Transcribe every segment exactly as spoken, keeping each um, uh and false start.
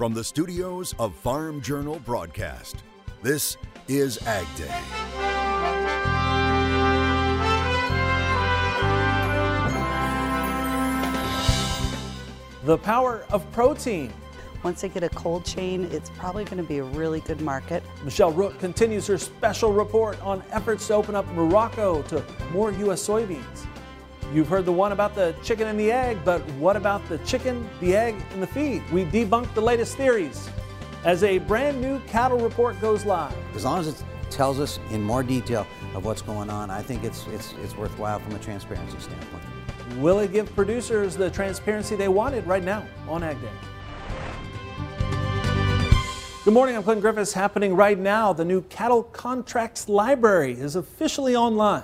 From the studios of Farm Journal Broadcast, this is Ag Day. The power of protein. Once they get a cold chain, it's probably going to be a really good market. Michelle Rook continues her special report on efforts to open up Morocco to more U S soybeans. You've heard the one about the chicken and the egg, but what about the chicken, the egg, and the feed? We debunked the latest theories as a brand new cattle report goes live. As long as it tells us in more detail of what's going on, I think it's, it's, it's worthwhile from a transparency standpoint. Will it give producers the transparency they wanted? Right now on Ag Day. Good morning, I'm Clint Griffiths. Happening right now, the new Cattle Contracts Library is officially online.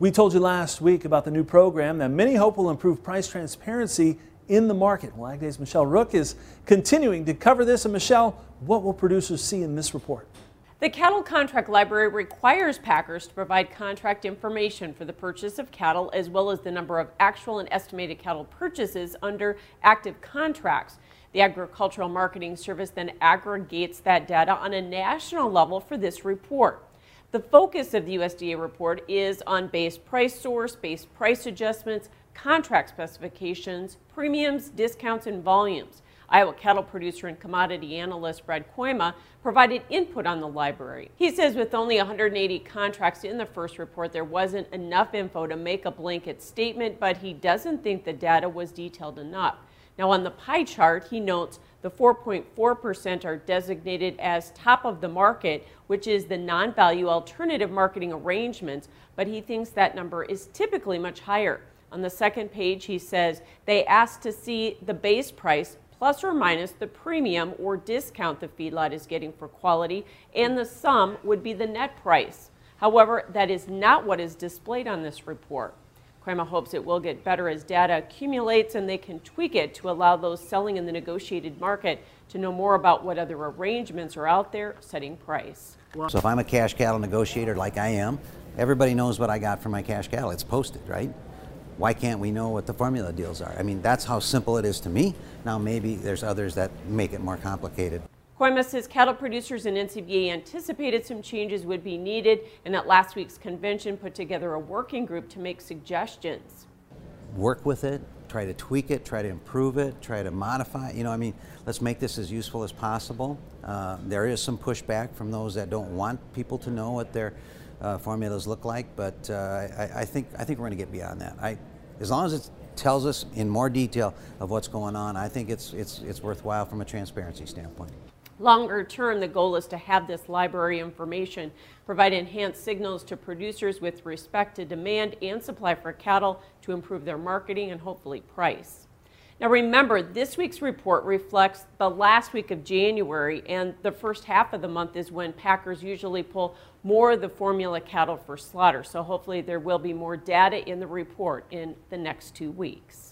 We told you last week about the new program that many hope will improve price transparency in the market. Well, Ag Day's Michelle Rook is continuing to cover this. And Michelle, what will producers see in this report? The Cattle Contract Library requires packers to provide contract information for the purchase of cattle, as well as the number of actual and estimated cattle purchases under active contracts. The Agricultural Marketing Service then aggregates that data on a national level for this report. The focus of the U S D A report is on base price source, base price adjustments, contract specifications, premiums, discounts, and volumes. Iowa cattle producer and commodity analyst Brad Kooima provided input on the library. He says with only one hundred eighty contracts in the first report, there wasn't enough info to make a blanket statement, but he doesn't think the data was detailed enough. Now on the pie chart, he notes the four point four percent are designated as top of the market, which is the non-value alternative marketing arrangements, but he thinks that number is typically much higher. On the second page, he says they asked to see the base price plus or minus the premium or discount the feedlot is getting for quality, and the sum would be the net price. However, that is not what is displayed on this report. Kooima hopes it will get better as data accumulates and they can tweak it to allow those selling in the negotiated market to know more about what other arrangements are out there setting price. So if I'm a cash cattle negotiator like I am, everybody knows what I got for my cash cattle. It's posted, right? Why can't we know what the formula deals are? I mean, that's how simple it is to me. Now maybe there's others that make it more complicated. Kooima says cattle producers and N C B A anticipated some changes would be needed and that last week's convention put together a working group to make suggestions. Work with it, try to tweak it, try to improve it, try to modify it. You know, I mean, let's make this as useful as possible. Uh, there is some pushback from those that don't want people to know what their uh, formulas look like, but uh, I, I think I think we're going to get beyond that. I, as long as it's tells us in more detail of what's going on, I think it's it's it's worthwhile from a transparency standpoint. Longer term, the goal is to have this library information provide enhanced signals to producers with respect to demand and supply for cattle to improve their marketing and hopefully price. Now remember, this week's report reflects the last week of January, and the first half of the month is when packers usually pull more of the formula cattle for slaughter. So hopefully there will be more data in the report in the next two weeks.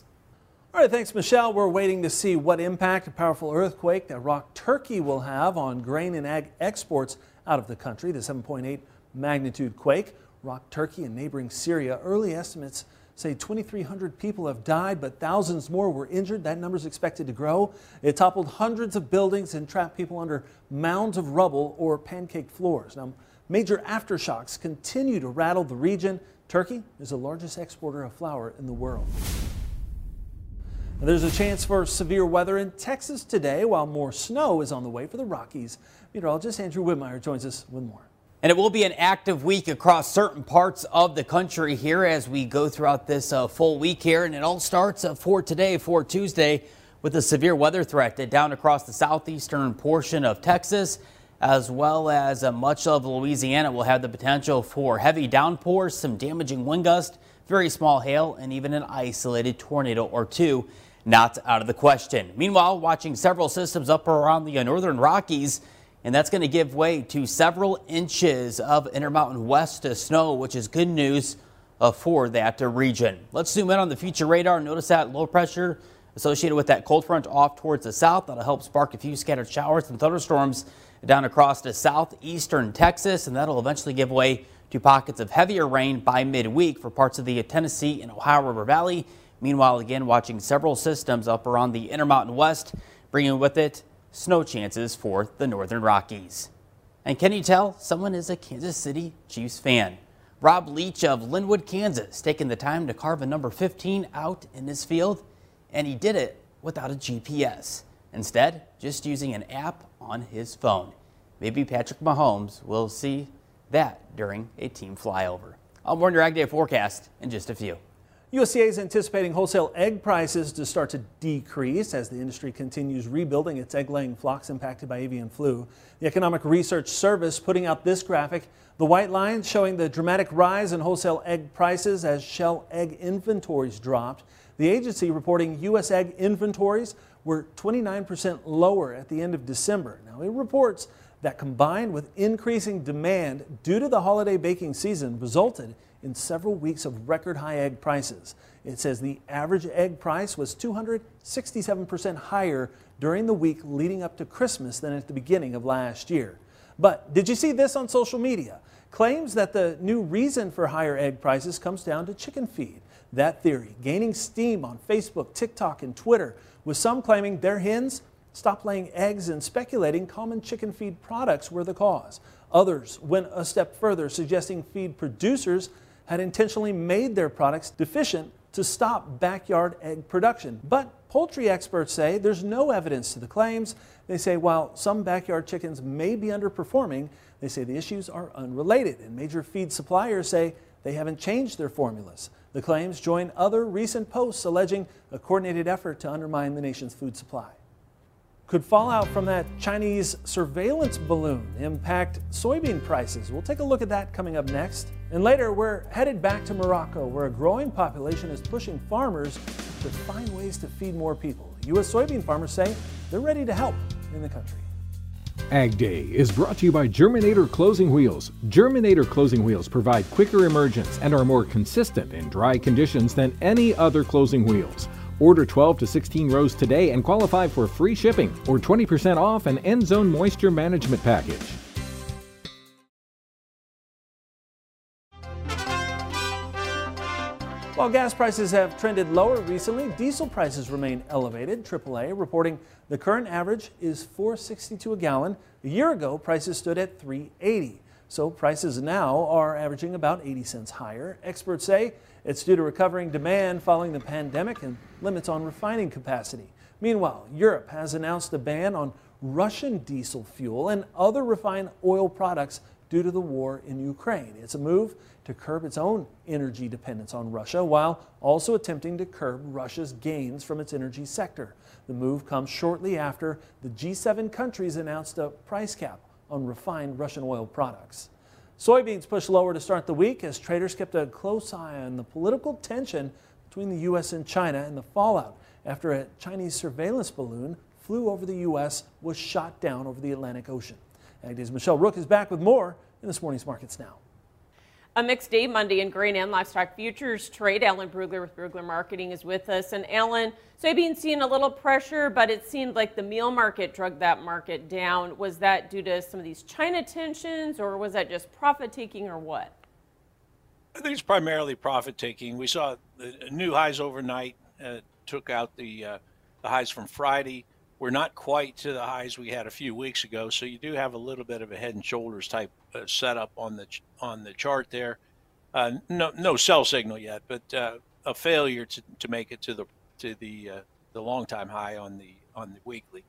All right, thanks, Michelle. We're waiting to see what impact a powerful earthquake that rocked Turkey will have on grain and ag exports out of the country. The seven point eight magnitude quake rocked Turkey and neighboring Syria. Early estimates say two thousand three hundred people have died, but thousands more were injured. That number is expected to grow. It toppled hundreds of buildings and trapped people under mounds of rubble or pancake floors. Now, major aftershocks continue to rattle the region. Turkey is the largest exporter of flour in the world. Now, there's a chance for severe weather in Texas today, while more snow is on the way for the Rockies. Meteorologist Andrew Whitmire joins us with more. And it will be an active week across certain parts of the country here as we go throughout this uh, full week here. And it all starts uh, for today, for Tuesday, with a severe weather threat that down across the southeastern portion of Texas, as well as uh, much of Louisiana will have the potential for heavy downpours, some damaging wind gusts, very small hail, and even an isolated tornado or two. Not out of the question. Meanwhile, watching several systems up around the uh, northern Rockies. And that's going to give way to several inches of Intermountain West snow, which is good news uh, for that region. Let's zoom in on the future radar. Notice that low pressure associated with that cold front off towards the south. That'll help spark a few scattered showers and thunderstorms down across to southeastern Texas. And that'll eventually give way to pockets of heavier rain by midweek for parts of the Tennessee and Ohio River Valley. Meanwhile, again, watching several systems up around the Intermountain West, bringing with it snow chances for the Northern Rockies. And can you tell someone is a Kansas City Chiefs fan? Rob Leach of Linwood, Kansas, taking the time to carve a number fifteen out in his field, and he did it without a G P S. Instead, just using an app on his phone. Maybe Patrick Mahomes will see that during a team flyover. I'll warn your Ag Day forecast in just a few. U S D A is anticipating wholesale egg prices to start to decrease as the industry continues rebuilding its egg-laying flocks impacted by avian flu. The Economic Research Service putting out this graphic, the white line showing the dramatic rise in wholesale egg prices as shell egg inventories dropped. The agency reporting U S egg inventories were twenty-nine percent lower at the end of December. Now it reports that combined with increasing demand due to the holiday baking season resulted in several weeks of record high egg prices. It says the average egg price was two hundred sixty-seven percent higher during the week leading up to Christmas than at the beginning of last year. But did you see this on social media? Claims that the new reason for higher egg prices comes down to chicken feed. That theory gaining steam on Facebook, TikTok, and Twitter, with some claiming their hens stopped laying eggs and speculating common chicken feed products were the cause. Others went a step further, suggesting feed producers had intentionally made their products deficient to stop backyard egg production. But poultry experts say there's no evidence to the claims. They say while some backyard chickens may be underperforming, they say the issues are unrelated, and major feed suppliers say they haven't changed their formulas. The claims join other recent posts alleging a coordinated effort to undermine the nation's food supply. Could fallout from that Chinese surveillance balloon impact soybean prices? We'll take a look at that coming up next. And later, we're headed back to Morocco, where a growing population is pushing farmers to find ways to feed more people. U S soybean farmers say they're ready to help in the country. Ag Day is brought to you by Germinator Closing Wheels. Germinator Closing Wheels provide quicker emergence and are more consistent in dry conditions than any other closing wheels. Order twelve to sixteen rows today and qualify for free shipping or twenty percent off an End Zone Moisture Management Package. While gas prices have trended lower recently, diesel prices remain elevated. triple A reporting the current average is four sixty-two a gallon. A year ago, prices stood at three eighty. So prices now are averaging about eighty cents higher. Experts say it's due to recovering demand following the pandemic and limits on refining capacity. Meanwhile, Europe has announced a ban on Russian diesel fuel and other refined oil products due to the war in Ukraine. It's a move to curb its own energy dependence on Russia while also attempting to curb Russia's gains from its energy sector. The move comes shortly after the G seven countries announced a price cap on refined Russian oil products. Soybeans pushed lower to start the week as traders kept a close eye on the political tension between the U S and China and the fallout after a Chinese surveillance balloon flew over the U S, was shot down over the Atlantic Ocean. Ag Day's Michelle Rook is back with more in this morning's Markets Now. A mixed day Monday in grain and livestock futures trade. Alan Brugler with Brugler Marketing is with us. And Alan, soybeans seeing a little pressure, but it seemed like the meal market drug that market down. Was that due to some of these China tensions, or was that just profit taking, or what? I think it's primarily profit taking. We saw new highs overnight, uh, took out the, uh, the highs from Friday. We're not quite to the highs we had a few weeks ago, so you do have a little bit of a head and shoulders type uh, setup on the ch on the chart there. Uh, no, no sell signal yet, but uh, a failure to, to make it to the to the uh, the long time high on the on the weekly.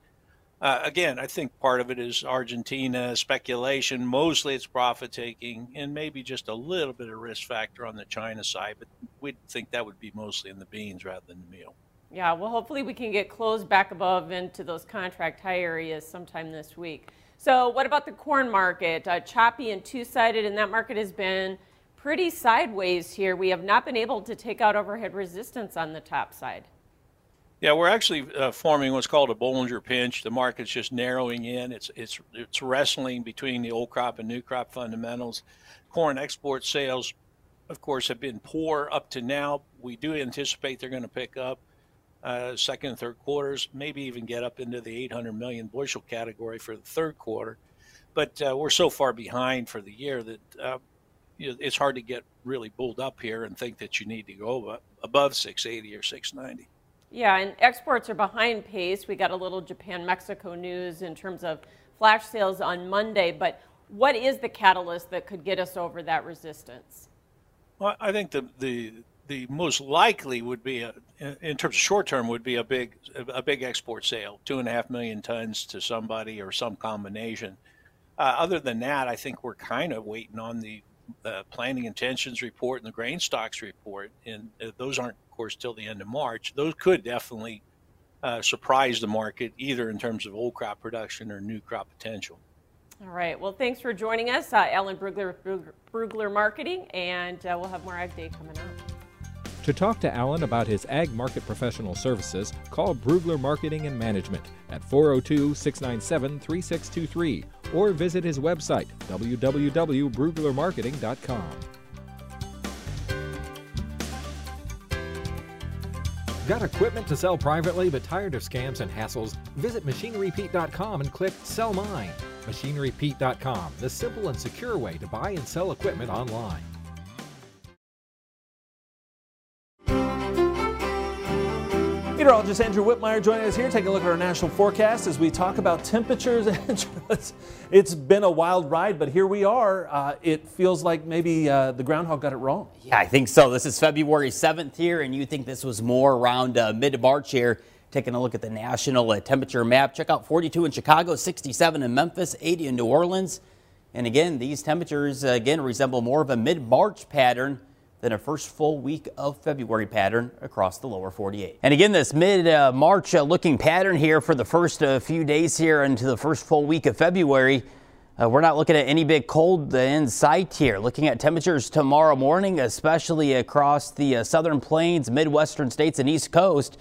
Uh, again, I think part of it is Argentina speculation. Mostly, it's profit taking and maybe just a little bit of risk factor on the China side. But we'd think that would be mostly in the beans rather than the meal. Yeah, well, hopefully we can get closed back above into those contract high areas sometime this week. So what about the corn market? Uh, choppy and two-sided, and that market has been pretty sideways here. We have not been able to take out overhead resistance on the top side. Yeah, we're actually uh, forming what's called a Bollinger Pinch. The market's just narrowing in. It's, it's, it's wrestling between the old crop and new crop fundamentals. Corn export sales, of course, have been poor up to now. We do anticipate they're going to pick up. Uh, second and third quarters, maybe even get up into the eight hundred million bushel category for the third quarter. But uh, we're so far behind for the year that uh, you know, it's hard to get really bulled up here and think that you need to go above six eighty or six ninety. Yeah, and exports are behind pace. We got a little Japan-Mexico news in terms of flash sales on Monday, but what is the catalyst that could get us over that resistance? Well, I think the the, the most likely would be, a, in terms of short term, would be a big a big export sale, two and a half million tons to somebody or some combination. Uh, other than that, I think we're kind of waiting on the uh, planting intentions report and the grain stocks report, and those aren't, of course, till the end of March. Those could definitely uh, surprise the market, either in terms of old crop production or new crop potential. All right. Well, thanks for joining us, uh, Alan Brugler with Brugler Marketing, and uh, we'll have more Ag Day coming up. To talk to Alan about his ag market professional services, call Brugler Marketing and Management at four oh two, six nine seven, three six two three or visit his website, w w w dot brugler marketing dot com. Got equipment to sell privately but tired of scams and hassles? Visit Machinery Pete dot com and click Sell Mine. Machinery Pete dot com, the simple and secure way to buy and sell equipment online. Meteorologist Andrew Whitmire joining us here. Take a look at our national forecast as we talk about temperatures. It's been a wild ride, but here we are. Uh, it feels like maybe uh, the groundhog got it wrong. Yeah, I think so. This is February seventh here, and you think this was more around uh, mid-March here. Taking a look at the national uh, temperature map. Check out forty-two in Chicago, sixty-seven in Memphis, eighty in New Orleans. And again, these temperatures uh, again resemble more of a mid-March pattern than a first full week of February pattern across the lower forty-eight. And again, this mid-March uh, uh, looking pattern here for the first uh, few days here into the first full week of February. Uh, we're not looking at any big cold in sight here. Looking at temperatures tomorrow morning, especially across the uh, southern plains, midwestern states, and east coast.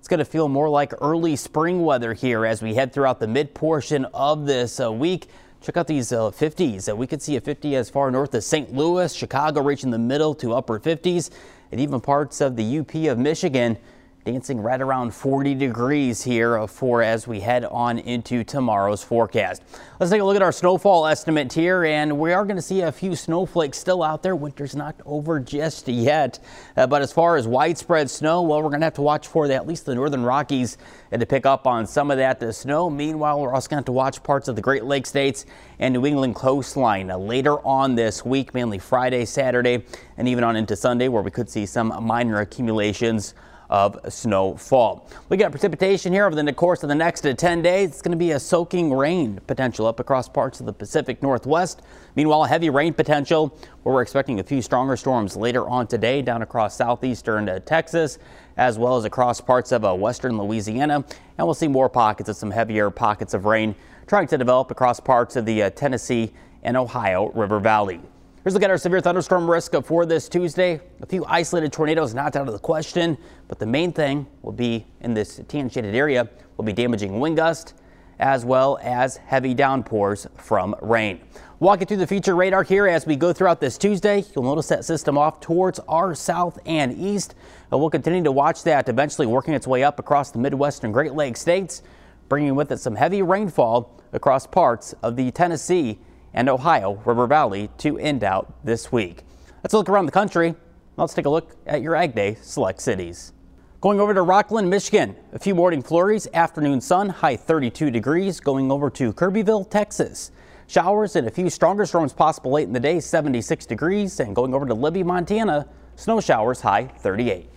It's going to feel more like early spring weather here as we head throughout the mid portion of this uh, week. Check out these uh, fifties. Uh, we could see a fifty as far north as Saint Louis, Chicago reaching the middle to upper fifties, and even parts of the U P of Michigan dancing right around forty degrees here for as we head on into tomorrow's forecast. Let's take a look at our snowfall estimate here, and we are going to see a few snowflakes still out there. Winter's not over just yet, uh, but as far as widespread snow, well, we're going to have to watch for that, at least the northern Rockies, and to pick up on some of that the snow. Meanwhile, we're also going to have to watch parts of the Great Lakes states and New England coastline uh, later on this week, mainly Friday, Saturday, and even on into Sunday, where we could see some minor accumulations of snowfall. We got precipitation here over the course of the next ten days. It's going to be a soaking rain potential up across parts of the Pacific Northwest. Meanwhile, heavy rain potential where we're expecting a few stronger storms later on today down across southeastern uh, Texas, as well as across parts of uh, western Louisiana. And we'll see more pockets of some heavier pockets of rain trying to develop across parts of the uh, Tennessee and Ohio River Valley. Here's a look at our severe thunderstorm risk for this Tuesday. A few isolated tornadoes not out of the question, but the main thing will be in this tan shaded area will be damaging wind gusts as well as heavy downpours from rain. Walk you through the future radar here as we go throughout this Tuesday. You'll notice that system off towards our south and east. And we'll continue to watch that eventually working its way up across the Midwestern Great Lakes states, bringing with it some heavy rainfall across parts of the Tennessee and Ohio River Valley to end out this week. Let's look around the country. Let's take a look at your Ag Day select cities. Going over to Rockland, Michigan, a few morning flurries, afternoon sun, high thirty-two degrees. Going over to Kirbyville, Texas, showers and a few stronger storms possible late in the day, seventy-six degrees. And going over to Libby, Montana, snow showers, high thirty-eight.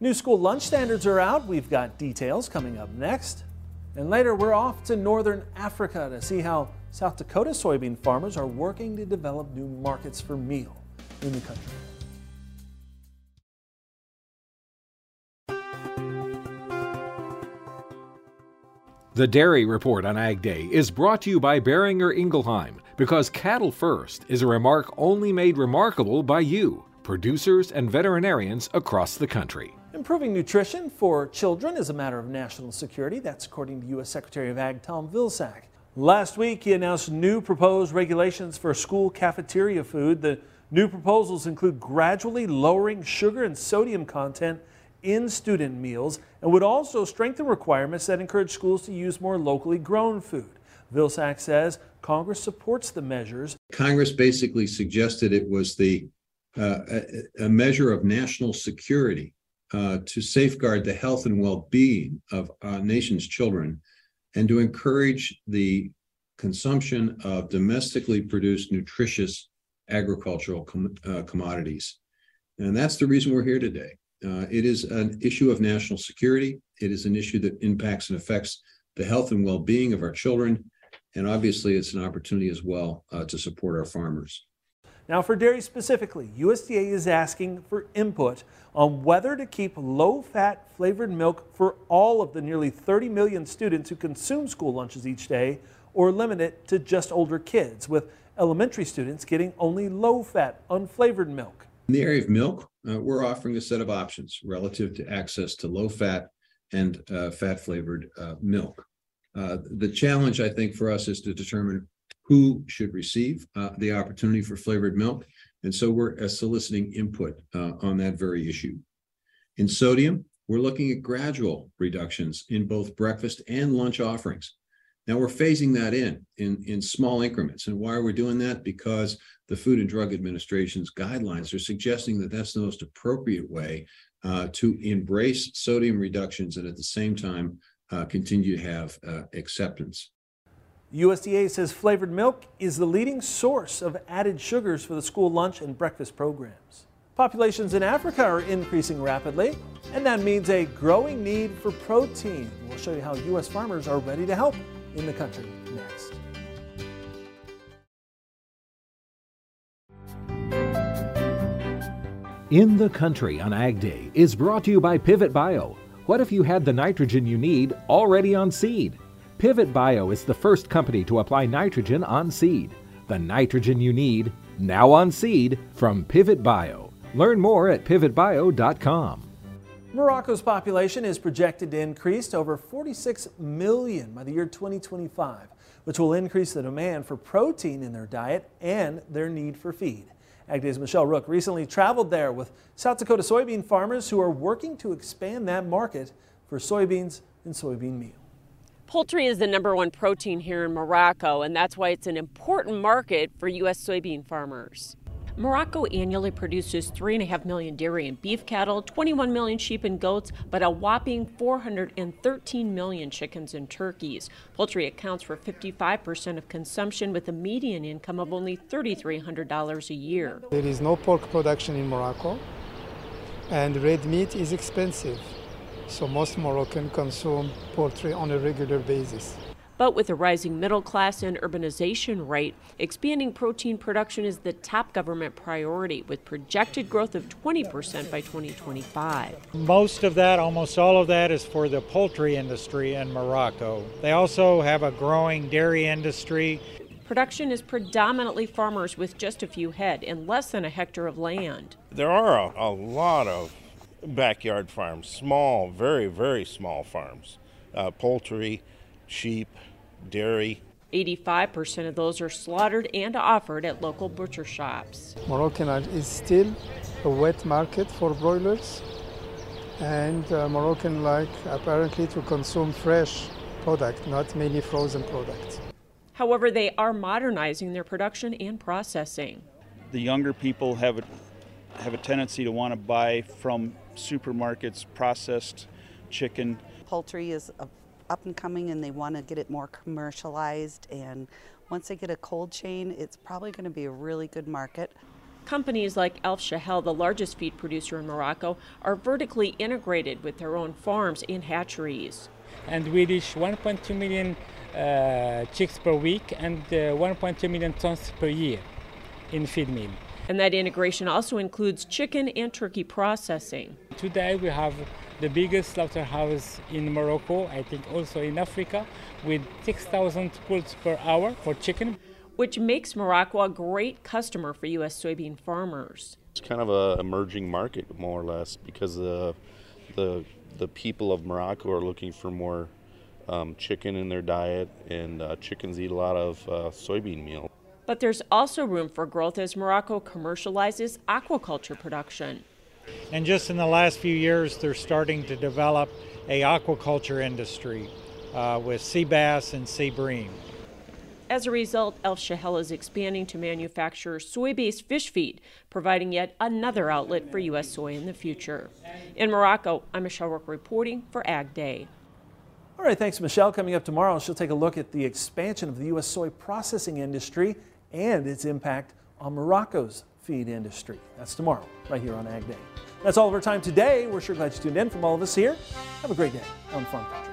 New school lunch standards are out. We've got details coming up next. And later we're off to northern Africa to see how South Dakota soybean farmers are working to develop new markets for meal in the country. The Dairy Report on Ag Day is brought to you by Boehringer Ingelheim, because cattle first is a remark only made remarkable by you, producers and veterinarians across the country. Improving nutrition for children is a matter of national security. That's according to U S Secretary of Ag Tom Vilsack. Last week, he announced new proposed regulations for school cafeteria food. The new proposals include gradually lowering sugar and sodium content in student meals and would also strengthen requirements that encourage schools to use more locally grown food. Vilsack says Congress supports the measures. Congress basically suggested it was the uh, a, a measure of national security uh, to safeguard the health and well-being of our nation's children and to encourage the consumption of domestically produced nutritious agricultural com uh, commodities. And that's the reason we're here today. Uh, it is an issue of national security. It is an issue that impacts and affects the health and well-being of our children. And obviously, it's an opportunity as well uh, to support our farmers. Now, for dairy specifically, U S D A is asking for input on whether to keep low-fat flavored milk for all of the nearly thirty million students who consume school lunches each day, or limit it to just older kids, with elementary students getting only low-fat, unflavored milk. In the area of milk, uh, we're offering a set of options relative to access to low-fat and uh, fat-flavored uh, milk. Uh, the challenge, I think, for us is to determine who should receive uh, the opportunity for flavored milk, and so we're uh, soliciting input uh, on that very issue. In sodium, we're looking at gradual reductions in both breakfast and lunch offerings. Now, we're phasing that in, in in small increments. And why are we doing that? Because the Food and Drug Administration's guidelines are suggesting that that's the most appropriate way uh, to embrace sodium reductions and at the same time uh, continue to have uh, acceptance. U S D A says flavored milk is the leading source of added sugars for the school lunch and breakfast programs. Populations in Africa are increasing rapidly, and that means a growing need for protein. We'll show you how U S farmers are ready to help in the country next. In the Country on Ag Day is brought to you by Pivot Bio. What if you had the nitrogen you need already on seed? Pivot Bio is the first company to apply nitrogen on seed. The nitrogen you need, now on seed, from Pivot Bio. Learn more at pivot bio dot com. Morocco's population is projected to increase to over forty-six million by the year twenty twenty-five, which will increase the demand for protein in their diet and their need for feed. Ag Day's Michelle Rook recently traveled there with South Dakota soybean farmers who are working to expand that market for soybeans and soybean meal. Poultry is the number one protein here in Morocco, and that's why it's an important market for U S soybean farmers. Morocco annually produces three point five million dairy and beef cattle, twenty-one million sheep and goats, but a whopping four hundred thirteen million chickens and turkeys. Poultry accounts for fifty-five percent of consumption with a median income of only three thousand three hundred dollars a year. There is no pork production in Morocco, and red meat is expensive, so most Moroccans consume poultry on a regular basis. But with a rising middle class and urbanization rate, expanding protein production is the top government priority, with projected growth of twenty percent by twenty twenty-five. Most of that, almost all of that, is for the poultry industry in Morocco. They also have a growing dairy industry. Production is predominantly farmers with just a few head and less than a hectare of land. There are a, a lot of backyard farms, small, very, very small farms, uh, poultry, sheep, dairy. eighty-five percent of those are slaughtered and offered at local butcher shops. Moroccan is still a wet market for broilers, and uh, Moroccan like apparently to consume fresh product, not many frozen products. However, they are modernizing their production and processing. The younger people have a, have a tendency to want to buy from supermarkets processed chicken. Poultry is a up and coming, and they want to get it more commercialized, and once they get a cold chain, it's probably going to be a really good market. Companies like Alf Sahel, the largest feed producer in Morocco, are vertically integrated with their own farms and hatcheries. And we reach one point two million uh, chicks per week and uh, one point two million tons per year in feed meal. And that integration also includes chicken and turkey processing. Today we have the biggest slaughterhouse in Morocco, I think also in Africa, with six thousand culls per hour for chicken. Which makes Morocco a great customer for U S soybean farmers. It's kind of an emerging market, more or less, because the, the, the people of Morocco are looking for more um, chicken in their diet, and uh, chickens eat a lot of uh, soybean meal. But there's also room for growth as Morocco commercializes aquaculture production. And just in the last few years, they're starting to develop an aquaculture industry uh, with sea bass and sea bream. As a result, Alf Sahel is expanding to manufacture soy-based fish feed, providing yet another outlet for U S soy in the future. In Morocco, I'm Michelle Rook reporting for Ag Day. All right, thanks, Michelle. Coming up tomorrow, she'll take a look at the expansion of the U S soy processing industry and its impact on Morocco's feed industry. That's tomorrow, right here on Ag Day. That's all of our time today. We're sure glad you tuned in. From all of us here, have a great day on Farm Contracts.